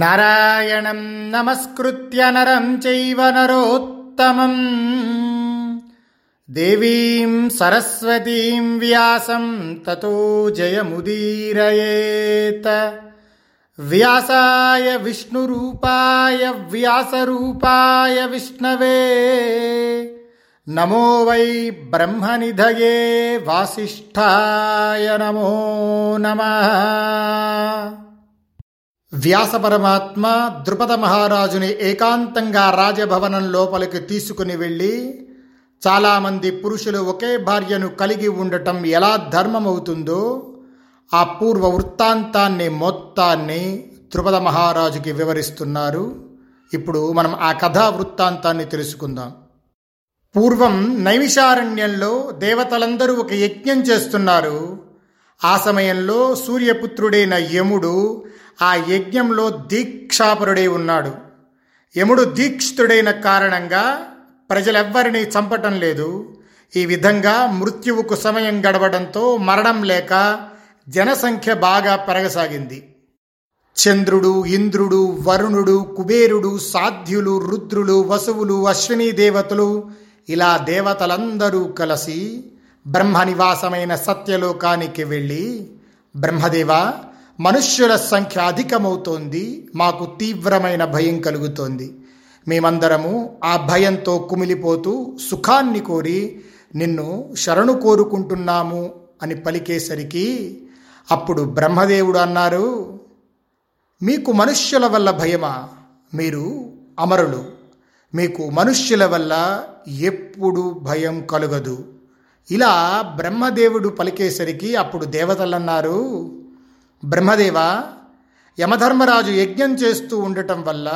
నారాయణం నమస్కృత్య నరం చైవ నరోత్తమం దేవీం సరస్వతీం వ్యాసం తతో జయముదీరయేత. వ్యాసాయ విష్ణురూపాయ వ్యాసరూపాయ విష్ణవే నమో వై బ్రహ్మనిధయే వాసిష్ఠాయ నమో నమః. వ్యాస పరమాత్మ ద్రుపద మహారాజుని ఏకాంతంగా రాజభవనం లోపలికి తీసుకుని వెళ్ళి, చాలామంది పురుషులు ఒకే భార్యను కలిగి ఉండటం ఎలా ధర్మమవుతుందో ఆ పూర్వ వృత్తాంతాన్ని మొత్తాన్ని ద్రుపద మహారాజుకి వివరిస్తున్నారు. ఇప్పుడు మనం ఆ కథా వృత్తాంతాన్ని తెలుసుకుందాం. పూర్వం నైమిషారణ్యంలో దేవతలందరూ ఒక యజ్ఞం చేస్తున్నారు. ఆ సమయంలో సూర్యపుత్రుడైన యముడు ఆ యజ్ఞంలో దీక్షాపరుడై ఉన్నాడు. యముడు దీక్షితుడైన కారణంగా ప్రజలెవ్వరినీ చంపటం లేదు. ఈ విధంగా మృత్యువుకు సమయం గడవడంతో మరణం లేక జనసంఖ్య బాగా పెరగసాగింది. చంద్రుడు, ఇంద్రుడు, వరుణుడు, కుబేరుడు, సాధ్యులు, రుద్రులు, వసువులు, అశ్వినీ దేవతలు ఇలా దేవతలందరూ కలిసి బ్రహ్మ నివాసమైన సత్యలోకానికి వెళ్ళి, బ్రహ్మదేవ, మనుష్యుల సంఖ్య అధికమవుతోంది, మాకు తీవ్రమైన భయం కలుగుతోంది, మేమందరము ఆ భయంతో కుమిలిపోతూ సుఖాన్ని కోరి నిన్ను శరణు కోరుకుంటున్నాము అని పలికేసరికి అప్పుడు బ్రహ్మదేవుడు అన్నారు, మీకు మనుష్యుల వల్ల భయమా? మీరు అమరులు, మీకు మనుష్యుల వల్ల ఎప్పుడు భయం కలగదు. ఇలా బ్రహ్మదేవుడు పలికేసరికి అప్పుడు దేవతలన్నారు, బ్రహ్మదేవ, యమధర్మరాజు యజ్ఞం చేస్తూ ఉండటం వల్ల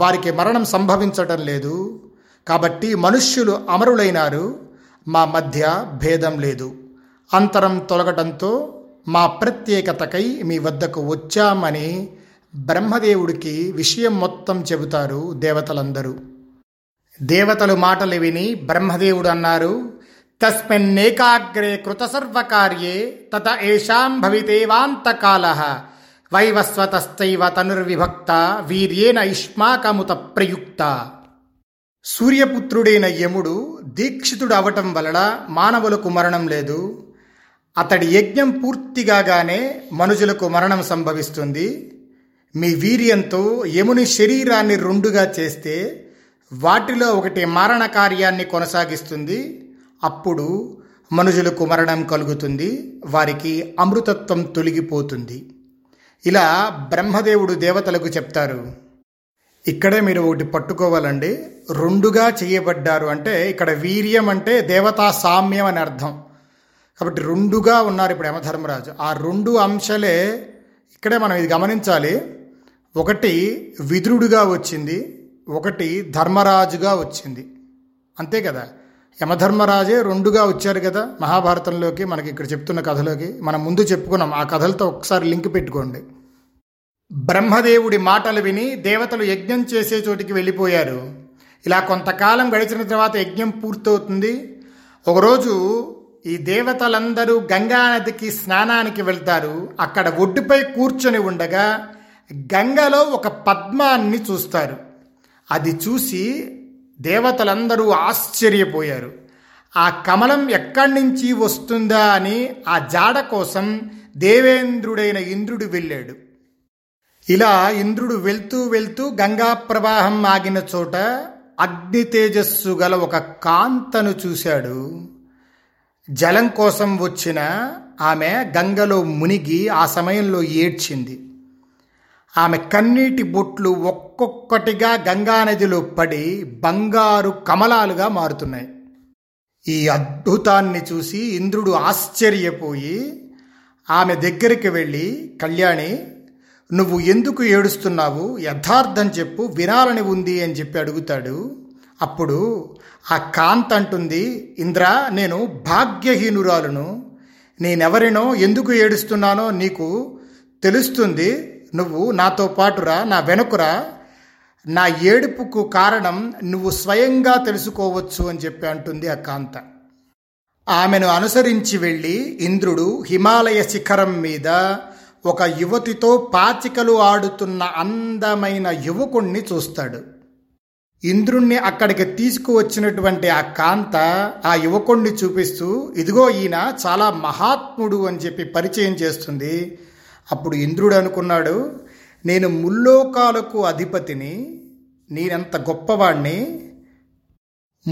వారికి మరణం సంభవించటం లేదు, కాబట్టి మనుష్యులు అమరులైనారు, మా మధ్య భేదం లేదు. అంతరం తొలగటంతో మా ప్రత్యేకతకై మీ వద్దకు వచ్చామని బ్రహ్మదేవుడికి విషయం మొత్తం చెబుతారు దేవతలందరూ. దేవతలు మాటలు విని బ్రహ్మదేవుడు అన్నారు, తస్మిన్నేకాగ్రే కృతసర్వకార్యే తత ఏషాం భవితేవాంతకాలః వైవస్వతశ్చైవ తనుర్విభక్త వీర్యేన ఇష్మాకముత ప్రయుక్త. సూర్యపుత్రుడైన యముడు దీక్షితుడు అవటం వలన మానవులకు మరణం లేదు. అతడి యజ్ఞం పూర్తిగానే మనుషులకు మరణం సంభవిస్తుంది. మీ వీర్యంతో యముని శరీరాన్ని రెండుగా చేస్తే వాటిలో ఒకటి మారణ కార్యాన్ని కొనసాగిస్తుంది. అప్పుడు మనుషులకు మరణం కలుగుతుంది, వారికి అమృతత్వం తొలగిపోతుంది. ఇలా బ్రహ్మదేవుడు దేవతలకు చెప్తారు. ఇక్కడే మీరు ఒకటి పట్టుకోవాలండి, రెండుగా చేయబడ్డారు అంటే ఇక్కడ వీర్యం అంటే దేవతా సామ్యం అని అర్థం. కాబట్టి రెండుగా ఉన్నారు ఇప్పుడు యమధర్మరాజు. ఆ రెండు అంశాలే ఇక్కడే మనం ఇది గమనించాలి. ఒకటి విదురుడుగా వచ్చింది, ఒకటి ధర్మరాజుగా వచ్చింది, అంతే కదా. యమధర్మరాజే రెండుగా వచ్చారు కదా మహాభారతంలోకి, మనకి ఇక్కడ చెప్తున్న కథలోకి. మనం ముందు చెప్పుకున్నాం, ఆ కథలతో ఒకసారి లింక్ పెట్టుకోండి. బ్రహ్మదేవుడి మాటలు విని దేవతలు యజ్ఞం చేసే చోటికి వెళ్ళిపోయారు. ఇలా కొంతకాలం గడిచిన తర్వాత యజ్ఞం పూర్తవుతుంది. ఒకరోజు ఈ దేవతలందరూ గంగానదికి స్నానానికి వెళ్తారు. అక్కడ ఒడ్డుపై కూర్చొని ఉండగా గంగలో ఒక పద్మాన్ని చూస్తారు. అది చూసి దేవతలందరూ ఆశ్చర్యపోయారు. ఆ కమలం ఎక్కడి నుంచి వస్తుందా అని ఆ జాడ కోసం దేవేంద్రుడైన ఇంద్రుడు వెళ్ళాడు. ఇలా ఇంద్రుడు వెళ్తూ వెళ్తూ గంగా ప్రవాహం ఆగిన చోట అగ్ని తేజస్సు గల ఒక కాంతను చూశాడు. జలం కోసం వచ్చిన ఆమె గంగలో మునిగి ఆ సమయంలో ఏడ్చింది. ఆమె కన్నీటి బొట్లు ఒక్కొక్కటిగా గంగానదిలో పడి బంగారు కమలాలుగా మారుతున్నాయి. ఈ అద్భుతాన్ని చూసి ఇంద్రుడు ఆశ్చర్యపోయి ఆమె దగ్గరికి వెళ్ళి, కళ్యాణి, నువ్వు ఎందుకు ఏడుస్తున్నావు? యథార్థం చెప్పు, వినాలని ఉంది అని చెప్పి అడుగుతాడు. అప్పుడు ఆ కాంత అంటుంది, ఇంద్ర, నేను భాగ్యహీనురాలును, నేనెవరినో ఎందుకు ఏడుస్తున్నానో నీకు తెలుస్తుంది, నువ్వు నాతో పాటురా, నా వెనుకురా, నా ఏడుపుకు కారణం నువ్వు స్వయంగా తెలుసుకోవచ్చు అని చెప్పి అంటుంది ఆ కాంత. ఆమెను అనుసరించి వెళ్ళి ఇంద్రుడు హిమాలయ శిఖరం మీద ఒక యువతితో పాచికలు ఆడుతున్న అందమైన యువకుణ్ణి చూస్తాడు. ఇంద్రుణ్ణి అక్కడికి తీసుకువచ్చినటువంటి ఆ కాంత ఆ యువకుణ్ణి చూపిస్తూ ఇదిగో ఈయన చాలా మహాత్ముడు అని చెప్పి పరిచయం చేస్తుంది. అప్పుడు ఇంద్రుడు అనుకున్నాడు, నేను ముల్లోకాలకు అధిపతిని, నేనెంత గొప్పవాణ్ణి,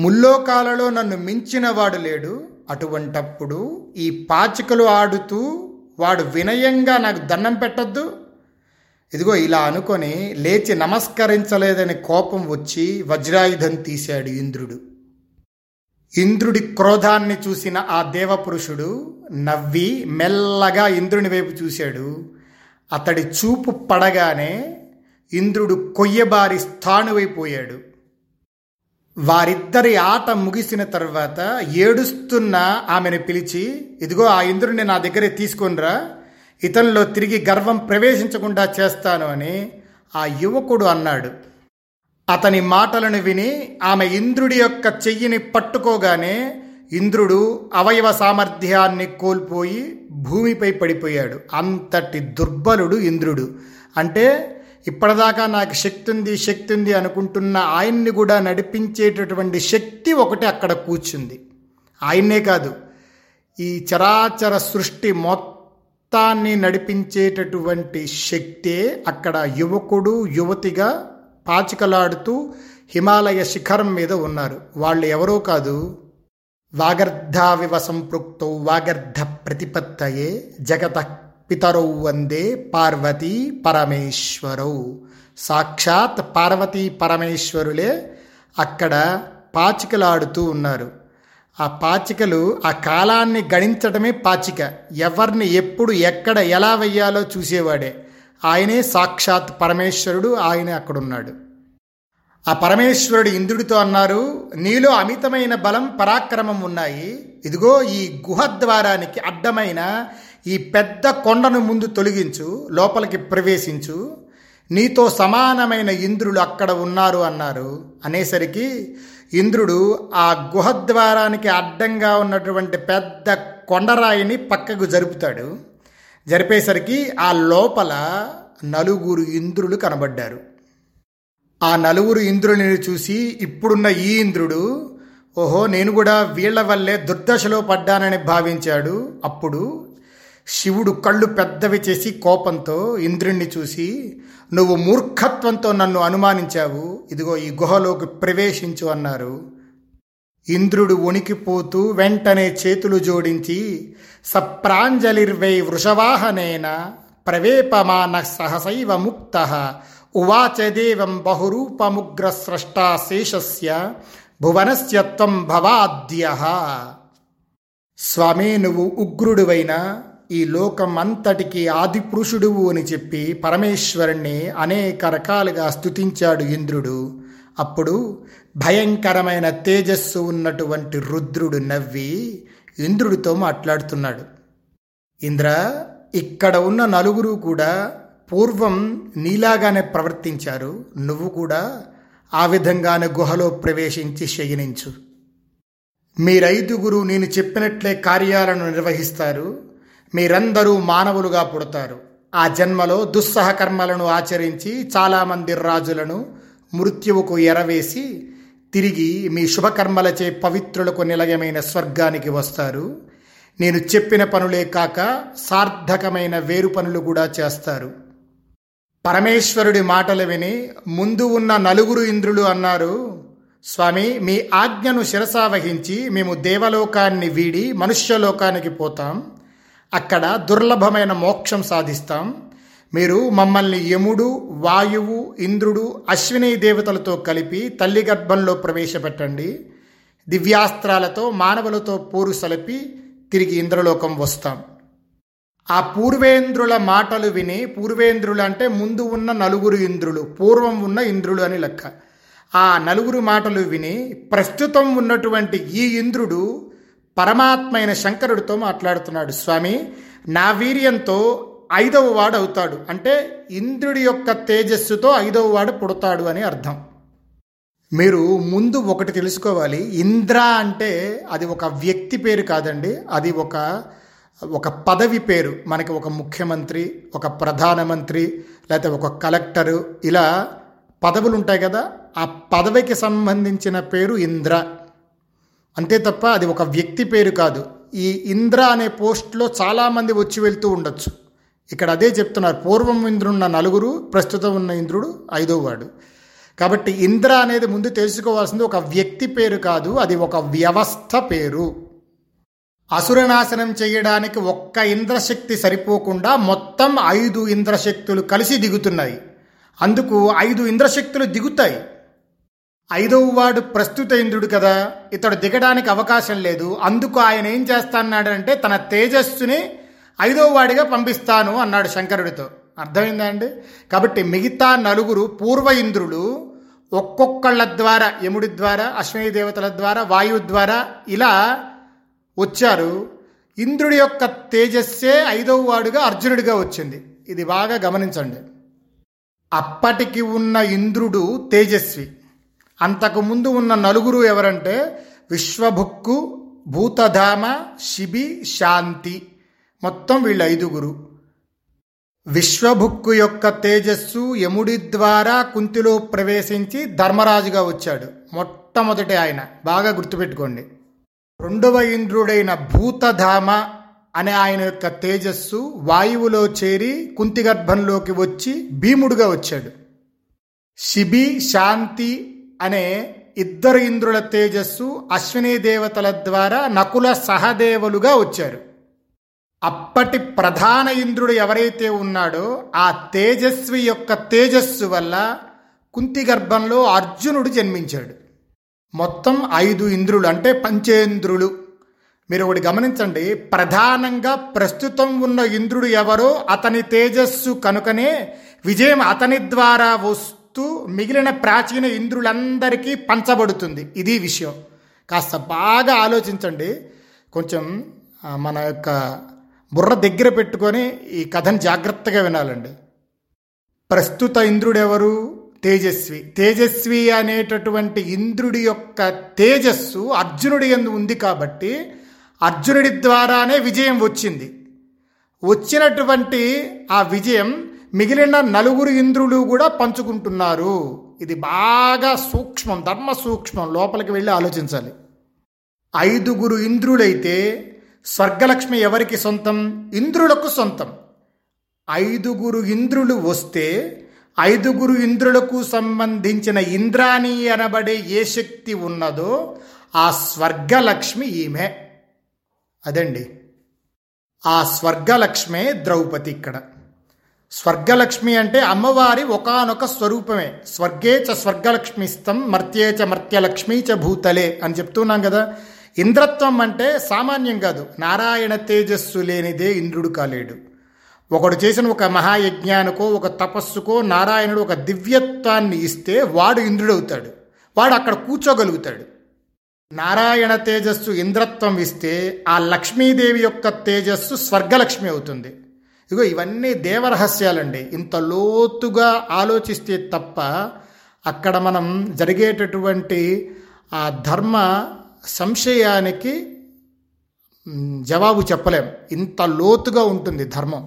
ముల్లోకాలలో నన్ను మించిన వాడు లేడు. అటువంటప్పుడు ఈ పాచికలు ఆడుతూ వాడు వినయంగా నాకు దండం పెట్టద్దు. ఇదిగో ఇలా అనుకొని లేచి నమస్కరించలేదని కోపం వచ్చి వజ్రాయుధం తీశాడు ఇంద్రుడు. ఇంద్రుడి క్రోధాన్ని చూసిన ఆ దేవపురుషుడు నవ్వి మెల్లగా ఇంద్రుని వైపు చూశాడు. అతడి చూపు పడగానే ఇంద్రుడు కొయ్యబారి స్థాణువైపోయాడు. వారిద్దరి ఆట ముగిసిన తర్వాత ఏడుస్తున్న ఆమెను పిలిచి, ఇదిగో ఆ ఇంద్రుడిని నా దగ్గరే తీసుకొనిరా, ఇతనిలో తిరిగి గర్వం ప్రవేశించకుండా చేస్తాను అని ఆ యువకుడు అన్నాడు. అతని మాటలను విని ఆమె ఇంద్రుడి యొక్క చెయ్యిని పట్టుకోగానే ఇంద్రుడు అవయవ సామర్థ్యాన్ని కోల్పోయి భూమిపై పడిపోయాడు. అంతటి దుర్బలుడు ఇంద్రుడు. అంటే ఇప్పటిదాకా నాకు శక్తి ఉంది అనుకుంటున్న ఆయన్ని కూడా నడిపించేటటువంటి శక్తి ఒకటి అక్కడ కూర్చుంది. ఆయన్నే కాదు, ఈ చరాచర సృష్టి మొత్తాన్ని నడిపించేటటువంటి శక్తే అక్కడ యువకుడు యువతిగా పాచికలాడుతూ హిమాలయ శిఖరం మీద ఉన్నారు. వాళ్ళు ఎవరో కాదు, వాగర్ధావివ సంపృక్తౌ వాగర్ధ ప్రతిపత్తయే జగత పితరౌ వందే పార్వతీ పరమేశ్వరౌ. సాక్షాత్ పార్వతీ పరమేశ్వరులే అక్కడ పాచికలాడుతూ ఉన్నారు. ఆ పాచికలు ఆ కాలాన్ని గణించటమే పాచిక. ఎవరిని ఎప్పుడు ఎక్కడ ఎలా వెయ్యాలో చూసేవాడే. ఆయనే సాక్షాత్ పరమేశ్వరుడు. ఆయనే అక్కడున్నాడు. ఆ పరమేశ్వరుడు ఇంద్రుడితో అన్నారు, నీలో అమితమైన బలం పరాక్రమం ఉన్నాయి. ఇదిగో ఈ గుహద్వారానికి అడ్డమైన ఈ పెద్ద కొండను ముందు తొలగించు, లోపలికి ప్రవేశించు, నీతో సమానమైన ఇంద్రులు అక్కడ ఉన్నారు అన్నారు. అనేసరికి ఇంద్రుడు ఆ గుహద్వారానికి అడ్డంగా ఉన్నటువంటి పెద్ద కొండరాయిని పక్కకు జరుపుతాడు. జరిపేసరికి ఆ లోపల నలుగురు ఇంద్రులు కనబడ్డారు. ఆ నలుగురు ఇంద్రులను చూసి ఇప్పుడున్న ఈ ఇంద్రుడు, ఓహో నేను కూడా వీళ్ల వల్లే దుర్దశలో పడ్డానని భావించాడు. అప్పుడు శివుడు కళ్ళు పెద్దవి చేసి కోపంతో ఇంద్రుణ్ణి చూసి, నువ్వు మూర్ఖత్వంతో నన్ను అనుమానించావు, ఇదిగో ఈ గుహలోకి ప్రవేశించు అన్నారు. ఇంద్రుడు వణికిపోతూ వెంటనే చేతులు జోడించి సప్రాంజలిర్వై వృషవాహనేన ప్రవేపమాన సహసైవ ముక్త ఉవాచదేవం బహురూపముగ్రస్రష్టా శేషస్య భువనస్య త్వం భవాద్యః. స్వామి నువ్వు ఉగ్రుడువైన ఈ లోకం అంతటికీ ఆదిపురుషుడువు అని చెప్పి పరమేశ్వరుణ్ణి అనేక రకాలుగా స్తుతించాడు ఇంద్రుడు. అప్పుడు భయంకరమైన తేజస్సు ఉన్నటువంటి రుద్రుడు నవ్వి ఇంద్రుడితో మాట్లాడుతున్నాడు. ఇంద్ర, ఇక్కడ ఉన్న నలుగురు కూడా పూర్వం నీలాగానే ప్రవర్తించారు, నువ్వు కూడా ఆ విధంగానే గుహలో ప్రవేశించి శయనించు. మీరైదుగురు నేను చెప్పినట్లే కార్యాలను నిర్వహిస్తారు, మీరందరూ మానవులుగా పుడతారు. ఆ జన్మలో దుస్సహకర్మలను ఆచరించి చాలామంది రాజులను మృత్యువుకు ఎరవేసి తిరిగి మీ శుభకర్మలచే పవిత్రులకు నిలయమైన స్వర్గానికి వస్తారు. నేను చెప్పిన పనులే కాక సార్థకమైన వేరు పనులు కూడా చేస్తారు. పరమేశ్వరుడి మాటలు విని ముందు ఉన్న నలుగురు ఇంద్రులు అన్నారు, స్వామి మీ ఆజ్ఞను శిరసావహించి మేము దేవలోకాన్ని వీడి మనుష్యలోకానికి పోతాం, అక్కడ దుర్లభమైన మోక్షం సాధిస్తాం. మీరు మమ్మల్ని యముడు, వాయువు, ఇంద్రుడు, అశ్విని దేవతలతో కలిపి తల్లి గర్భంలో ప్రవేశపెట్టండి. దివ్యాస్త్రాలతో మానవులతో పోరు సలిపి తిరిగి ఇంద్రలోకం వస్తాం. ఆ పూర్వేంద్రుల మాటలు విని, పూర్వేంద్రులు అంటే ముందు ఉన్న నలుగురు ఇంద్రులు, పూర్వం ఉన్న ఇంద్రులు అని లెక్క. ఆ నలుగురు మాటలు విని ప్రస్తుతం ఉన్నటువంటి ఈ ఇంద్రుడు పరమాత్మైన శంకరుడితో మాట్లాడుతున్నాడు. స్వామి నా వీర్యంతో ఐదవ వాడు అవుతాడు, అంటే ఇంద్రుడి యొక్క తేజస్సుతో ఐదవ వాడు పుడతాడు అని అర్థం. మీరు ముందు ఒకటి తెలుసుకోవాలి, ఇంద్ర అంటే అది ఒక వ్యక్తి పేరు కాదండి, అది ఒక ఒక పదవి పేరు మనకి ఒక ముఖ్యమంత్రి, ఒక ప్రధానమంత్రి, లేకపోతే ఒక కలెక్టరు, ఇలా పదవులు ఉంటాయి కదా. ఆ పదవికి సంబంధించిన పేరు ఇంద్ర అంతే తప్ప అది ఒక వ్యక్తి పేరు కాదు. ఈ ఇంద్ర అనే పోస్ట్లో చాలామంది వచ్చి వెళ్తూ ఉండొచ్చు. ఇక్కడ అదే చెప్తున్నారు, పూర్వం ఇంద్రున్న నలుగురు, ప్రస్తుతం ఉన్న ఇంద్రుడు ఐదోవాడు. కాబట్టి ఇంద్ర అనేది ముందు తెలుసుకోవాల్సింది ఒక వ్యక్తి పేరు కాదు, అది ఒక వ్యవస్థ పేరు. అసురనాశనం చేయడానికి ఒక్క ఇంద్రశక్తి సరిపోకుండా మొత్తం 5 ఇంద్రశక్తులు కలిసి దిగుతున్నాయి. అందుకు 5 ఇంద్రశక్తులు దిగుతాయి. 5వ వాడు ప్రస్తుత ఇంద్రుడు కదా, ఇతడు దిగడానికి అవకాశం లేదు. అందుకు ఆయన ఏం చేస్తాన్నాడంటే తన తేజస్సుని 5వ వాడిగా పంపిస్తాను అన్నాడు శంకరుడితో. అర్థమైందా అండి? కాబట్టి మిగతా 4 పూర్వ ఇంద్రులు ఒక్కొక్కళ్ళ ద్వారా, యముడి ద్వారా, అశ్విని దేవతల ద్వారా, వాయువు ద్వారా ఇలా వచ్చారు. ఇంద్రుడి యొక్క తేజస్సే 5వ వాడుగా అర్జునుడిగా వచ్చింది. ఇది బాగా గమనించండి. అప్పటికి ఉన్న ఇంద్రుడు తేజస్వి. అంతకుముందు ఉన్న 4 ఎవరంటే విశ్వభుక్కు, భూతధామ, శిబి, శాంతి, మొత్తం వీళ్ళు 5. విశ్వభుక్కు యొక్క తేజస్సు యముడి ద్వారా కుంతిలో ప్రవేశించి ధర్మరాజుగా వచ్చాడు, మొట్టమొదటి ఆయన. బాగా గుర్తుపెట్టుకోండి. 2వ ఇంద్రుడైన భూతధామ అనే ఆయన యొక్క తేజస్సు వాయువులో చేరి కుంతి గర్భంలోకి వచ్చి భీముడుగా వచ్చాడు. శిబి, శాంతి అనే 2 ఇంద్రుల తేజస్సు అశ్విని దేవతల ద్వారా నకుల సహదేవులుగా వచ్చారు. అప్పటి ప్రధాన ఇంద్రుడు ఎవరైతే ఉన్నాడో ఆ తేజస్వి యొక్క తేజస్సు వల్ల కుంతి గర్భంలో అర్జునుడు జన్మించాడు. మొత్తం 5 ఇంద్రులు అంటే పంచేంద్రులు. మీరు ఒకటి గమనించండి, ప్రధానంగా ప్రస్తుతం ఉన్న ఇంద్రుడు ఎవరో అతని తేజస్సు కనుకనే విజయం అతని ద్వారా వస్తూ మిగిలిన ప్రాచీన ఇంద్రులందరికీ పంచబడుతుంది. ఇది విషయం. కాస్త బాగా ఆలోచించండి, కొంచెం మన యొక్క బుర్ర దగ్గర పెట్టుకొని ఈ కథను జాగ్రత్తగా వినాలండి. ప్రస్తుత ఇంద్రుడెవరు? తేజస్వి. తేజస్వి అనేటటువంటి ఇంద్రుడి యొక్క తేజస్సు అర్జునుడి యందు ఉంది కాబట్టి అర్జునుడి ద్వారానే విజయం వచ్చింది. వచ్చినటువంటి ఆ విజయం మిగిలిన 4 ఇంద్రులు కూడా పంచుకుంటున్నారు. ఇది బాగా సూక్ష్మం, ధర్మ సూక్ష్మం, లోపలికి వెళ్ళి ఆలోచించాలి. 5 ఇంద్రులైతే స్వర్గలక్ష్మి ఎవరికి సొంతం? ఇంద్రులకు సొంతం. 5 ఇంద్రులు వస్తే 5 ఇంద్రులకు సంబంధించిన ఇంద్రాణి అనబడే ఏ శక్తి ఉన్నదో ఆ స్వర్గలక్ష్మి ఈమె. అదండి, ఆ స్వర్గలక్ష్మే ద్రౌపది. ఇక్కడ స్వర్గలక్ష్మి అంటే అమ్మవారి ఒకానొక స్వరూపమే. స్వర్గే చ స్వర్గలక్ష్మిస్తం మర్త్యే చ మర్త్యలక్ష్మీ చ భూతలే అని చెప్తున్నాం కదా. ఇంద్రత్వం అంటే సామాన్యం కాదు. నారాయణ తేజస్సు లేనిదే ఇంద్రుడు కాలేడు. ఒకడు చేసిన ఒక మహాయజ్ఞానికో ఒక తపస్సుకో నారాయణుడు ఒక దివ్యత్వాన్ని ఇస్తే వాడు ఇంద్రుడవుతాడు, వాడు అక్కడ కూర్చోగలుగుతాడు. నారాయణ తేజస్సు ఇంద్రత్వం ఇస్తే ఆ లక్ష్మీదేవి యొక్క తేజస్సు స్వర్గలక్ష్మి అవుతుంది. ఇగో ఇవన్నీ దేవరహస్యాలండి. ఇంత లోతుగా ఆలోచిస్తే తప్ప అక్కడ మనం జరిగేటటువంటి ఆ ధర్మ సంశయానికి జవాబు చెప్పలేం. ఇంత లోతుగా ఉంటుంది ధర్మం.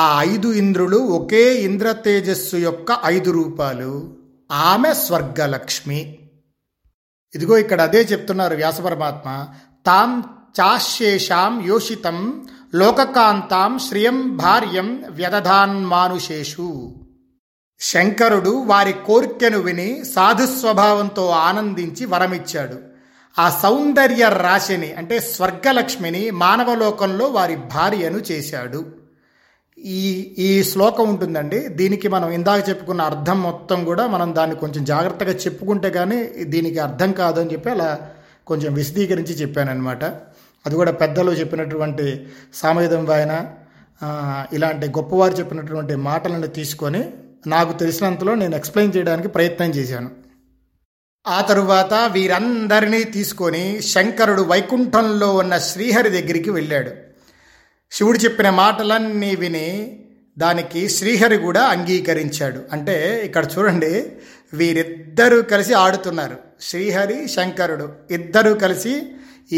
ఆ 5 ఇంద్రులు ఒకే ఇంద్ర తేజస్సు యొక్క 5 రూపాలు. ఆమె స్వర్గలక్ష్మి. ఇదిగో ఇక్కడ అదే చెప్తున్నారు వ్యాసపరమాత్మ. తాం చాశేషాం యోషితం లోకకాంతాం శ్రియం భార్యం వ్యదధాన్మానుషేషు. శంకరుడు వారి కోర్కెను విని సాధుస్వభావంతో ఆనందించి వరమిచ్చాడు. ఆ సౌందర్య రాశిని అంటే స్వర్గలక్ష్మిని మానవలోకంలో వారి భార్యను చేశాడు. ఈ శ్లోకం ఉంటుందండి. దీనికి మనం ఇందాక చెప్పుకున్న అర్థం మొత్తం కూడా మనం దాన్ని కొంచెం జాగ్రత్తగా చెప్పుకుంటే కానీ దీనికి అర్థం కాదని చెప్పి అలా కొంచెం విశదీకరించి చెప్పానన్నమాట. అది కూడా పెద్దలు చెప్పినటువంటి సామవేదం వాయన ఇలాంటి గొప్పవారు చెప్పినటువంటి మాటలను తీసుకొని నాకు తెలిసినంతలో నేను ఎక్స్ప్లెయిన్ చేయడానికి ప్రయత్నం చేశాను. ఆ తరువాత వీరందరినీ తీసుకొని శంకరుడు వైకుంఠంలో ఉన్న శ్రీహరి దగ్గరికి వెళ్ళాడు. శివుడు చెప్పిన మాటలన్నీ విని దానికి శ్రీహరి కూడా అంగీకరించాడు. అంటే ఇక్కడ చూడండి, వీరిద్దరూ కలిసి ఆడుతున్నారు. శ్రీహరి, శంకరుడు ఇద్దరూ కలిసి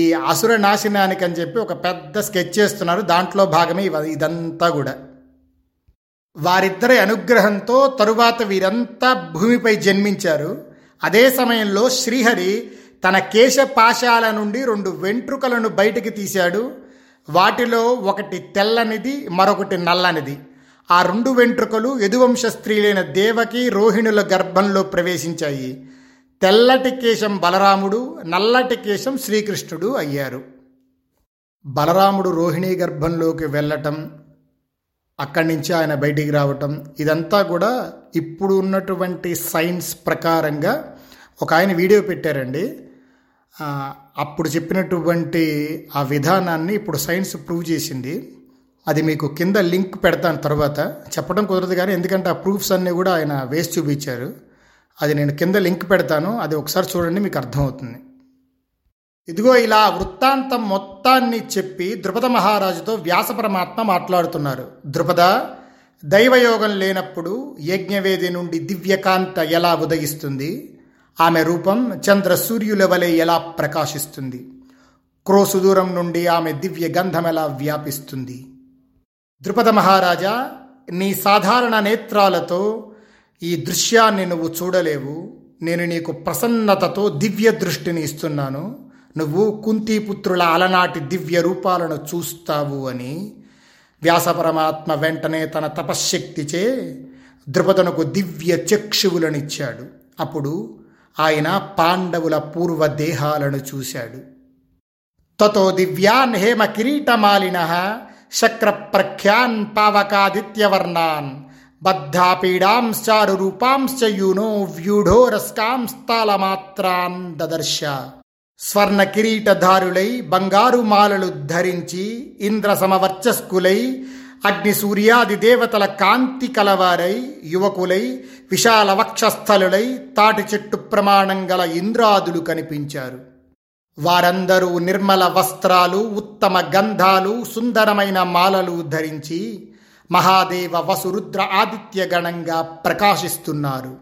ఈ అసుర నాశనానికి అని చెప్పి ఒక పెద్ద స్కెచ్ చేస్తున్నారు. దాంట్లో భాగమే ఇదంతా కూడా. వారిద్దరి అనుగ్రహంతో తరువాత వీరంతా భూమిపై జన్మించారు. అదే సమయంలో శ్రీహరి తన కేశపాశాల నుండి రెండు వెంట్రుకలను బయటికి తీశాడు. వాటిలో ఒకటి తెల్లనిది, మరొకటి నల్లనిది. ఆ రెండు వెంట్రుకలు యదువంశ స్త్రీలైన దేవకి రోహిణుల గర్భంలో ప్రవేశించాయి. తెల్లటి కేశం బలరాముడు, నల్లటి కేశం శ్రీకృష్ణుడు అయ్యారు. బలరాముడు రోహిణీ గర్భంలోకి వెళ్ళటం, అక్కడి నుంచి ఆయన బయటికి రావటం, ఇదంతా కూడా ఇప్పుడు ఉన్నటువంటి సైన్స్ ప్రకారంగా ఒక ఆయన వీడియో పెట్టారండి. అప్పుడు చెప్పినటువంటి ఆ విధానాన్ని ఇప్పుడు సైన్స్ ప్రూవ్ చేసింది. అది మీకు కింద లింక్ పెడతాను. తర్వాత చెప్పడం కుదరదు కానీ, ఎందుకంటే ఆ ప్రూఫ్స్ అన్నీ కూడా ఆయన వేసి చూపించారు. అది నేను కింద లింక్ పెడతాను, అది ఒకసారి చూడండి, మీకు అర్థమవుతుంది. ఇదిగో ఇలా వృత్తాంతం మొత్తాన్ని చెప్పి ద్రుపద మహారాజుతో వ్యాస పరమాత్మ మాట్లాడుతున్నారు. ద్రుపద, దైవయోగం లేనప్పుడు యజ్ఞవేది నుండి దివ్యకాంత ఎలా ఉదయిస్తుంది? ఆమె రూపం చంద్ర సూర్యుల వలె ఎలా ప్రకాశిస్తుంది? క్రోసుదూరం నుండి ఆమె దివ్య గంధం ఎలా వ్యాపిస్తుంది? ద్రుపద మహారాజా, నీ సాధారణ నేత్రాలతో ఈ దృశ్యాన్ని నువ్వు చూడలేవు. నేను నీకు ప్రసన్నతతో దివ్య దృష్టిని ఇస్తున్నాను. నువ్వు కుంతీపుత్రుల అలనాటి దివ్య రూపాలను చూస్తావు అని వ్యాస పరమాత్మ వెంటనే తన తపశ్శక్తిచే ద్రుపదనకు దివ్య చక్షువులనిచ్చాడు. అప్పుడు ఆయన పాండవుల పూర్వదేహాలను చూశాడు. తతో దివ్యాన్ హేమ కిరీటమాలినః శక్ర ప్రఖ్యాన్ పావకాదిత్యవర్ణాన్ బద్ధాపీడాం చారు రూపాంశ్చ యూనో వ్యూఢో రస్కాంస్తాలమాత్రాన్ దదర్శ. స్వర్ణ కిరీటధారులై, బంగారు మాలలు ధరించి, ఇంద్ర సమవర్చస్కులై, అగ్ని సూర్యాది దేవతల కాంతి కలవారై, యువకులై, విశాల వక్షస్థలులై, తాటి చెట్టు ప్రమాణం గల ఇంద్రాదులు కనిపించారు. వారందరూ నిర్మల వస్త్రాలు, ఉత్తమ గంధాలు, సుందరమైన మాలలు ధరించి మహాదేవ వసురుద్ర ఆదిత్య గణంగా ప్రకాశిస్తున్నారు.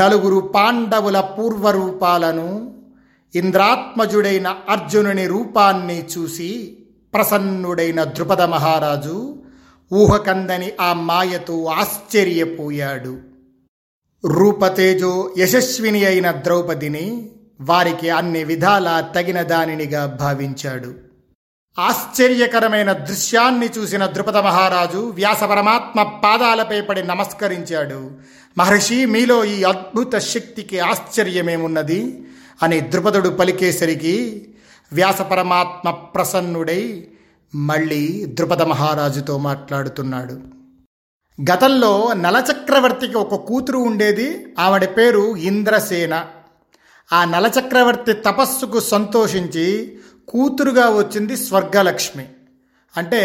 నలుగురు పాండవుల పూర్వరూపాలను, ఇంద్రాత్మజుడైన అర్జునుని రూపాన్ని చూసి ప్రసన్నుడైన ద్రుపద మహారాజు ఊహకందని ఆ మాయతో ఆశ్చర్యపోయాడు. రూపతేజో యశస్విని అయిన ద్రౌపదిని వారికి అన్ని విధాలా తగిన దానినిగా భావించాడు. ఆశ్చర్యకరమైన దృశ్యాన్ని చూసిన ద్రుపద మహారాజు వ్యాస పరమాత్మ పాదాలపై పడి నమస్కరించాడు. మహర్షి, మీలో ఈ అద్భుత శక్తికి ఆశ్చర్యమేమున్నది అని ద్రుపదుడు పలికేసరికి వ్యాస పరమాత్మ ప్రసన్నుడై మళ్ళీ ద్రుపద మహారాజుతో మాట్లాడుతున్నాడు. గతంలో నలచక్రవర్తికి ఒక కూతురు ఉండేది. ఆవిడ పేరు ఇంద్రసేన. ఆ నలచక్రవర్తి తపస్సుకు సంతోషించి కూతురుగా వచ్చింది స్వర్గలక్ష్మి. అంటే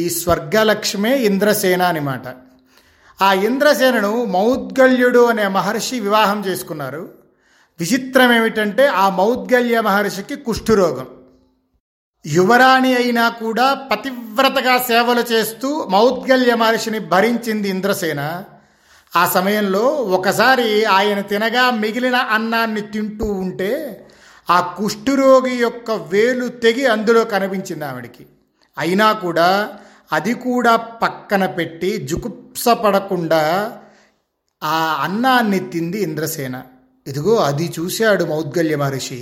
ఈ స్వర్గలక్ష్మే ఇంద్రసేన అన్నమాట. ఆ ఇంద్రసేనను మౌద్గల్యుడు అనే మహర్షి వివాహం చేసుకున్నారు. విచిత్రం ఏమిటంటే ఆ మౌద్గల్య మహర్షికి కుష్ఠురోగం. యువరాణి అయినా కూడా పతివ్రతగా సేవలు చేస్తూ మౌద్గల్య మహర్షిని భరించింది ఇంద్రసేన. ఆ సమయంలో ఒకసారి ఆయన తినగా మిగిలిన అన్నాన్ని తింటూ ఉంటే ఆ కుష్ఠురోగి యొక్క వేలు తెగి అందులో కనిపించింది ఆవిడికి. అయినా కూడా అది కూడా పక్కన పెట్టి జుగుప్సపడకుండా ఆ అన్నాన్ని తింది ఇంద్రసేన. ఇదిగో అది చూశాడు మౌద్గల్య మహర్షి.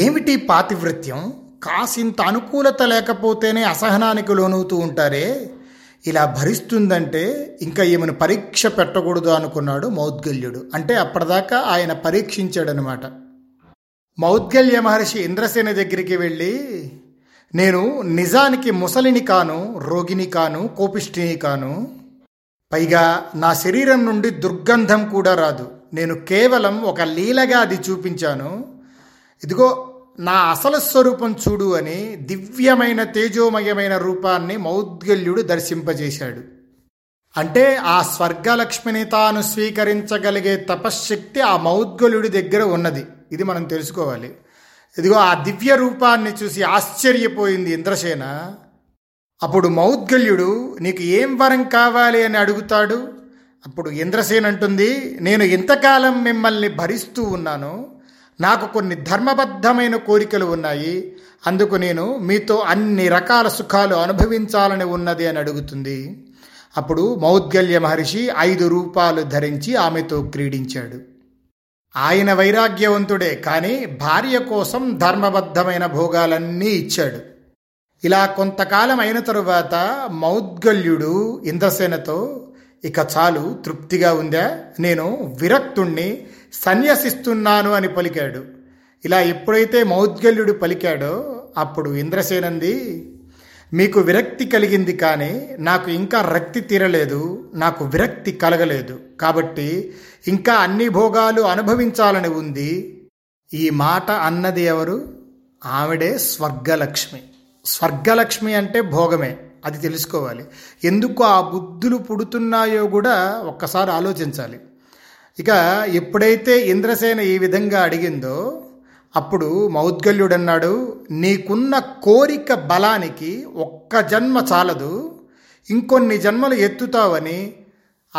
ఏమిటి పాతివ్రత్యం? కాసింత అనుకూలత లేకపోతేనే అసహనానికి లోనవుతూ ఉంటారే, ఇలా భరిస్తుందంటే ఇంకా ఏమైనా పరీక్ష పెట్టకూడదు అనుకున్నాడు మౌద్గల్యుడు. అంటే అప్పటిదాకా ఆయన పరీక్షించాడనమాట. మౌద్గల్య మహర్షి ఇంద్రసేన దగ్గరికి వెళ్ళి, నేను నిజానికి ముసలిని కాను, రోగిని కాను, కోపిష్ఠిని కాను, పైగా నా శరీరం నుండి దుర్గంధం కూడా రాదు. నేను కేవలం ఒక లీలగా అది చూపించాను. ఇదిగో నా అసలు స్వరూపం చూడు అని దివ్యమైన తేజోమయమైన రూపాన్ని మౌద్గల్యుడు దర్శింపజేశాడు. అంటే ఆ స్వర్గలక్ష్మిని తాను స్వీకరించగలిగే తపశ్శక్తి ఆ మౌద్గల్యుడి దగ్గర ఉన్నది. ఇది మనం తెలుసుకోవాలి. ఇదిగో ఆ దివ్య రూపాన్ని చూసి ఆశ్చర్యపోయింది ఇంద్రసేన. అప్పుడు మౌద్గల్యుడు నీకు ఏం వరం కావాలి అని అడుగుతాడు. అప్పుడు ఇంద్రసేన అంటుంది, నేను ఇంతకాలం మిమ్మల్ని భరిస్తూ ఉన్నాను, నాకు కొన్ని ధర్మబద్ధమైన కోరికలు ఉన్నాయి, అందుకు నేను మీతో అన్ని రకాల సుఖాలు అనుభవించాలని ఉన్నది అని అడుగుతుంది. అప్పుడు మౌద్గల్య మహర్షి 5 రూపాలు ధరించి ఆమెతో క్రీడించాడు. ఆయన వైరాగ్యవంతుడే, కానీ భార్య కోసం ధర్మబద్ధమైన భోగాలన్నీ ఇచ్చాడు. ఇలా కొంతకాలం అయిన తరువాత మౌద్గల్యుడు ఇంద్రసేనతో, ఇక చాలు, తృప్తిగా ఉందా? నేను విరక్తుణ్ణి, సన్యసిస్తున్నాను అని పలికాడు. ఇలా ఎప్పుడైతే మౌద్గల్యుడు పలికాడో అప్పుడు ఇంద్రసేనంది, మీకు విరక్తి కలిగింది కానీ నాకు ఇంకా రక్తి తీరలేదు, నాకు విరక్తి కలగలేదు, కాబట్టి ఇంకా అన్ని భోగాలు అనుభవించాలని ఉంది. ఈ మాట అన్నది ఎవరు? ఆవిడే స్వర్గలక్ష్మి. స్వర్గలక్ష్మి అంటే భోగమే, అది తెలుసుకోవాలి. ఎందుకు ఆ బుద్ధులు పుడుతున్నాయో కూడా ఒక్కసారి ఆలోచించాలి. ఇక ఎప్పుడైతే ఇంద్రసేన ఈ విధంగా అడిగిందో అప్పుడు మౌద్గల్యుడన్నాడు, నీకున్న కోరిక బలానికి 1 జన్మ చాలదు, ఇంకొన్ని జన్మలు ఎత్తుతావని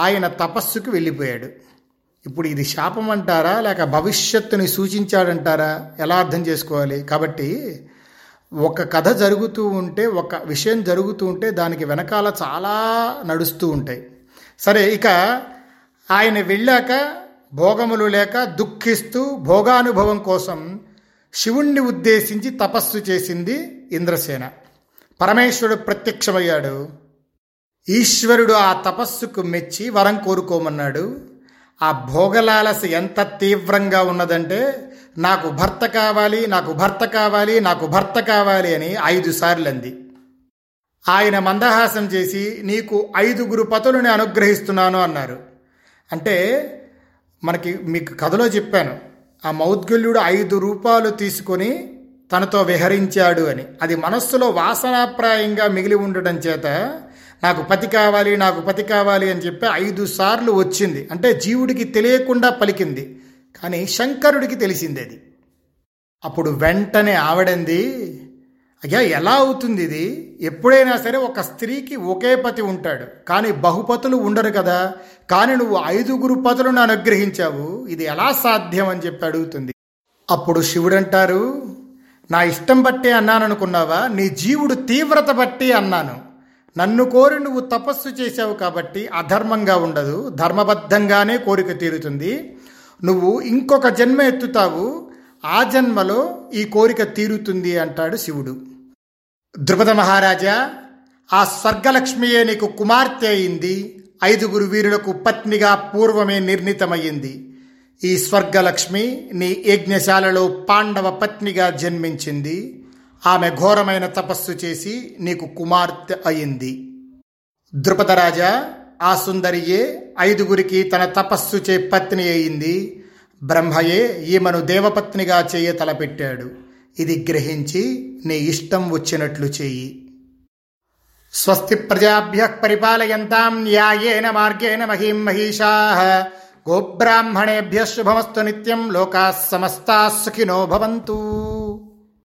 ఆయన తపస్సుకు వెళ్ళిపోయాడు. ఇప్పుడు ఇది శాపం అంటారా లేక భవిష్యత్తుని సూచించాడంటారా? ఎలా అర్థం చేసుకోవాలి? కాబట్టి ఒక కథ జరుగుతూ ఉంటే, ఒక విషయం జరుగుతూ ఉంటే దానికి వెనకాల చాలా నడుస్తూ ఉంటాయి. సరే, ఇక ఆయన వెళ్ళాక భోగములు లేక దుఃఖిస్తూ భోగానుభవం కోసం శివుణ్ణి ఉద్దేశించి తపస్సు చేసింది ఇంద్రసేన. పరమేశ్వరుడు ప్రత్యక్షమయ్యాడు. ఈశ్వరుడు ఆ తపస్సుకు మెచ్చి వరం కోరుకోమన్నాడు. ఆ భోగలాలస ఎంత తీవ్రంగా ఉన్నదంటే, నాకు భర్త కావాలి, నాకు భర్త కావాలి, నాకు భర్త కావాలి అని 5 సార్లు అంది. ఆయన మందహాసం చేసి, నీకు 5 గురుపతులను అనుగ్రహిస్తున్నాను అన్నారు. అంటే మనకి మీకు కథలో చెప్పాను, ఆ మౌద్గల్యుడు 5 రూపాలు తీసుకొని తనతో విహరించాడు అని. అది మనస్సులో వాసనాప్రాయంగా మిగిలి ఉండడం చేత నాకు పతి కావాలి, నాకు పతి కావాలి అని చెప్పి 5 సార్లు వచ్చింది. అంటే జీవుడికి తెలియకుండా పలికింది, కానీ శంకరుడికి తెలిసింది అది. అప్పుడు వెంటనే ఆవిడంది, అయ్యా ఎలా అవుతుంది ఇది? ఎప్పుడైనా సరే ఒక స్త్రీకి ఒకే పతి ఉంటాడు, కానీ బహుపతులు ఉండరు కదా, కానీ నువ్వు 5 గురుపతులను అనుగ్రహించావు, ఇది ఎలా సాధ్యం అని చెప్పి అడుగుతుంది. అప్పుడు శివుడు అంటారు, నా ఇష్టం బట్టి అన్నాననుకున్నావా? నీ జీవుడు తీవ్రత బట్టి అన్నాను. నన్ను కోరి నువ్వు తపస్సు చేశావు కాబట్టి అధర్మంగా ఉండదు, ధర్మబద్ధంగానే కోరిక తీరుతుంది. నువ్వు ఇంకొక జన్మ ఎత్తుతావు, ఆ జన్మలో ఈ కోరిక తీరుతుంది అంటాడు శివుడు. ద్రుపద మహారాజా, ఆ స్వర్గలక్ష్మియే నీకు కుమార్తె అయింది, 5 గురు వీరులకు పత్నిగా పూర్వమే నిర్ణీతమయ్యింది. ఈ స్వర్గలక్ష్మి నీ యజ్ఞశాలలో పాండవ పత్నిగా జన్మించింది. ఆమె ఘోరమైన తపస్సు చేసి నీకు కుమార్తె అయింది. ద్రుపదరాజా, ఆ సుందరియే 5గురికి తన తపస్సు చే పత్ని అయింది. బ్రహ్మయే ఈమెను దేవపత్నిగా చేయ తలపెట్టాడు. ఇది గ్రహించి నీ ఇష్టం వచ్చినట్లు చేయి. స్వస్తి ప్రజాభ్యః పరిపాలయంతాం న్యాయేన మార్గేణ మహీం మహిషాః. గోబ్రాహ్మణేభ్యః శుభమస్తు నిత్యం. లోకాః సమస్తాః సుఖినో భవంతు.